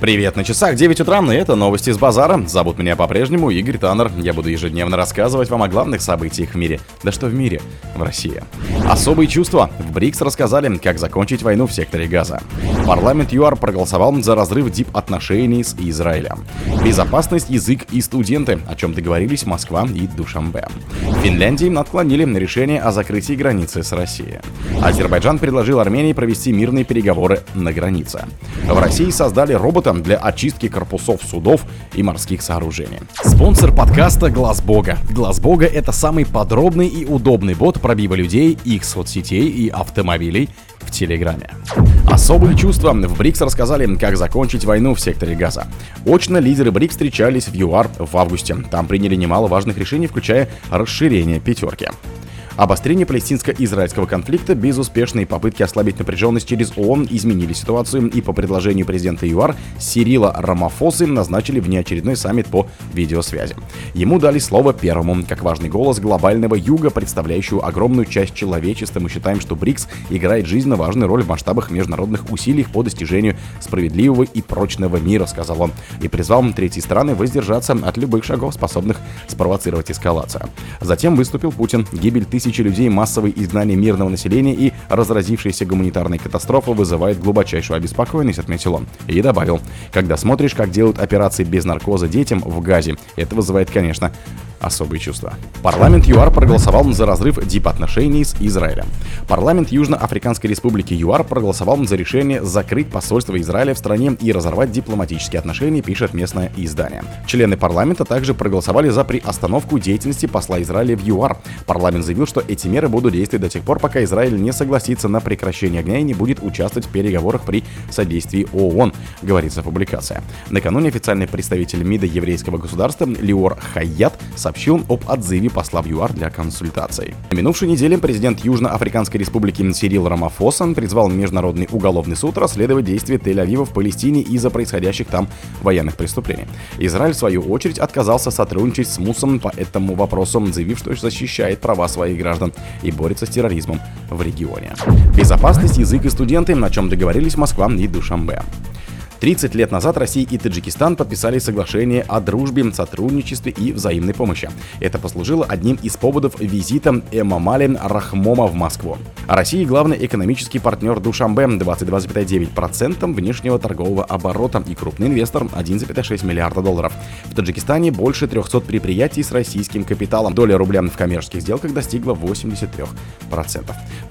Привет, на часах 9 утра, и это новости с базара. Зовут меня по-прежнему Игорь Таннер. Я буду ежедневно рассказывать вам о главных событиях в мире. Да что в мире? В России. Особые чувства. В БРИКС рассказали, как закончить войну в секторе Газа. Парламент ЮАР проголосовал за разрыв дип-отношений с Израилем. Безопасность, язык и студенты, о чем договорились Москва и Душанбе. В Финляндии отклонили решение о закрытии границы с Россией. Азербайджан предложил Армении провести мирные переговоры на границе. В России создали робота для очистки корпусов судов и морских сооружений. Спонсор подкаста — Глазбога. Глазбога — это самый подробный и удобный бот пробива людей, их соцсетей и автомобилей в Телеграме. Особые чувства. В БРИКС рассказали, как закончить войну в секторе Газа. Очно лидеры БРИКС встречались в ЮАР в августе. Там приняли немало важных решений, включая расширение пятерки. Обострение палестинско-израильского конфликта, безуспешные попытки ослабить напряженность через ООН изменили ситуацию, и по предложению президента ЮАР Сирила Рамафосы назначили внеочередной саммит по видеосвязи. Ему дали слово первому, как важный голос глобального юга, представляющего огромную часть человечества. Мы считаем, что БРИКС играет жизненно важную роль в масштабах международных усилий по достижению справедливого и прочного мира, сказал он, и призвал третьи страны воздержаться от любых шагов, способных спровоцировать эскалацию. Затем выступил Путин. Гибель тысячи людей, массовые изгнания мирного населения и разразившаяся гуманитарная катастрофа вызывает глубочайшую обеспокоенность, отметил он. И добавил: когда смотришь, как делают операции без наркоза детям в Газе, это вызывает, конечно, особые чувства. Парламент ЮАР проголосовал за разрыв дипотношений с Израилем. Парламент Южноафриканской Республики ЮАР проголосовал за решение закрыть посольство Израиля в стране и разорвать дипломатические отношения, пишет местное издание. Члены парламента также проголосовали за приостановку деятельности посла Израиля в ЮАР. Парламент заявил, что эти меры будут действовать до тех пор, пока Израиль не согласится на прекращение огня и не будет участвовать в переговорах при содействии ООН, говорится публикация. Накануне официальный представитель МИДа еврейского государства Лиор Хаят сообщил об отзыве посла в ЮАР для консультаций. На минувшей неделе президент Южноафриканской Республики Сирил Рамафоса призвал Международный уголовный суд расследовать действия Тель-Авива в Палестине из-за происходящих там военных преступлений. Израиль, в свою очередь, отказался сотрудничать с МУСом по этому вопросу, заявив, что защищает права своих граждан и борется с терроризмом в регионе. Безопасность, язык и студенты, о чем договорились Москва и Душанбе. 30 лет назад Россия и Таджикистан подписали соглашение о дружбе, сотрудничестве и взаимной помощи. Это послужило одним из поводов визита Эмомали Рахмона в Москву. Россия — главный экономический партнер Душанбе, 20,29% внешнего торгового оборота и крупный инвестор, 1,6 миллиарда долларов. В Таджикистане больше 300 предприятий с российским капиталом. Доля рубля в коммерческих сделках достигла 83%.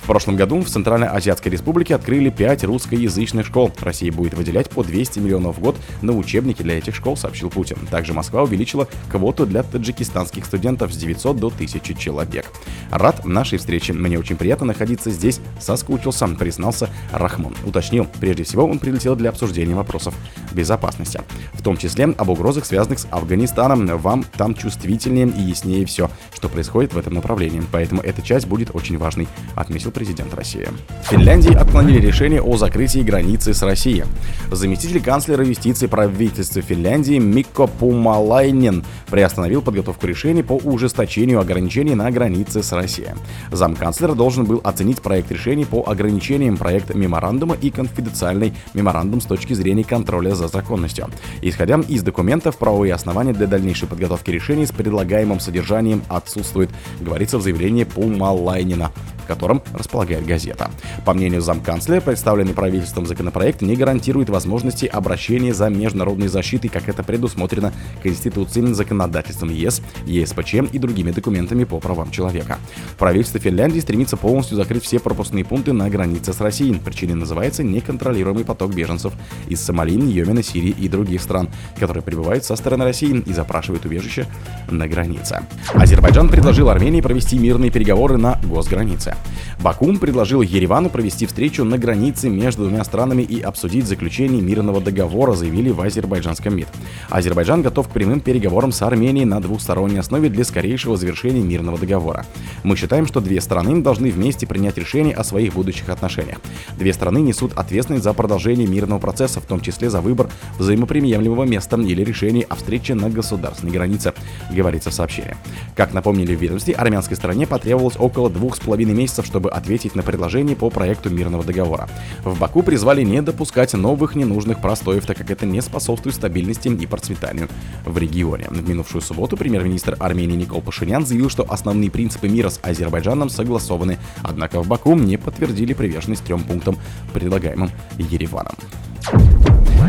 В прошлом году в Центральноазиатской Республике открыли 5 русскоязычных школ. Россия будет выделять по 200 миллионов в год на учебники для этих школ, сообщил Путин. Также Москва увеличила квоту для таджикистанских студентов с 900 до 1000 человек. Рад нашей встрече. Мне очень приятно находиться здесь. Соскучился, признался Рахмон. Уточнил, прежде всего он прилетел для обсуждения вопросов безопасности, в том числе об угрозах, связанных с Афганистаном. Вам там чувствительнее и яснее все, что происходит в этом направлении. Поэтому эта часть будет очень важной, отметил президент России. В Финляндии отклонили решение о закрытии границы с Россией. Заместитель канцлера юстиции правительства Финляндии Микко Пумалайнен приостановил подготовку решений по ужесточению ограничений на границе с Россией. Замканцлер должен был оценить проект решений по ограничениям, проект меморандума и конфиденциальный меморандум с точки зрения контроля за законностью. Исходя из документов, правовые основания для дальнейшей подготовки решений с предлагаемым содержанием отсутствуют, говорится в заявлении Пумалайнена, которым располагает газета. По мнению замканцлера, представленный правительством законопроект не гарантирует возможности обращения за международной защитой, как это предусмотрено Конституцией, законодательством ЕС, ЕСПЧ и другими документами по правам человека. Правительство Финляндии стремится полностью закрыть все пропускные пункты на границе с Россией. Причиной называется неконтролируемый поток беженцев из Сомали, Йемена, Сирии и других стран, которые прибывают со стороны России и запрашивают убежище на границе. Азербайджан предложил Армении провести мирные переговоры на госгранице. Баку предложил Еревану провести встречу на границе между двумя странами и обсудить заключение мирного договора, заявили в азербайджанском МИД. Азербайджан готов к прямым переговорам с Арменией на двусторонней основе для скорейшего завершения мирного договора. Мы считаем, что две страны должны вместе принять решение о своих будущих отношениях. Две страны несут ответственность за продолжение мирного процесса, в том числе за выбор взаимоприемлемого места или решение о встрече на государственной границе, говорится в сообщении. Как напомнили в ведомстве, армянской стороне потребовалось около 2,5 месяцев месяцев, чтобы ответить на предложение по проекту мирного договора. В Баку призвали не допускать новых ненужных простоев, так как это не способствует стабильности и процветанию в регионе. В минувшую субботу премьер-министр Армении Никол Пашинян заявил, что основные принципы мира с Азербайджаном согласованы, однако в Баку не подтвердили приверженность трем пунктам, предлагаемым Ереваном.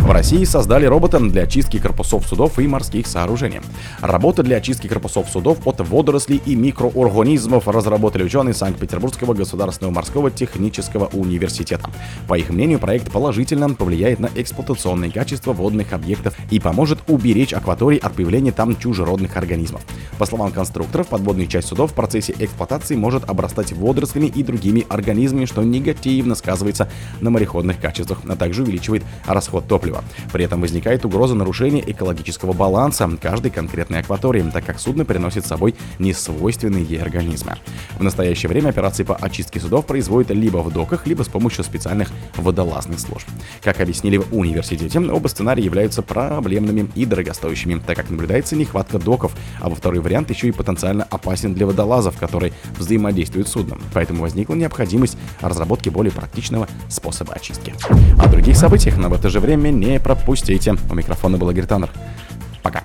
В России создали робота для очистки корпусов судов и морских сооружений. Работу для очистки корпусов судов от водорослей и микроорганизмов разработали ученые Санкт-Петербургского государственного морского технического университета. По их мнению, проект положительно повлияет на эксплуатационные качества водных объектов и поможет уберечь акватории от появления там чужеродных организмов. По словам конструкторов, подводная часть судов в процессе эксплуатации может обрастать водорослями и другими организмами, что негативно сказывается на мореходных качествах, а также увеличивает расход топлива. При этом возникает угроза нарушения экологического баланса каждой конкретной акватории, так как судно приносит с собой несвойственные ей организмы. В настоящее время операции по очистке судов производят либо в доках, либо с помощью специальных водолазных служб. Как объяснили в университете, оба сценария являются проблемными и дорогостоящими, так как наблюдается нехватка доков, а во второй вариант еще и потенциально опасен для водолазов, которые взаимодействуют с судном. Поэтому возникла необходимость разработки более практичного способа очистки. О других событиях, но в это же время не пропустите. У микрофона был Игорь Таннер. Пока.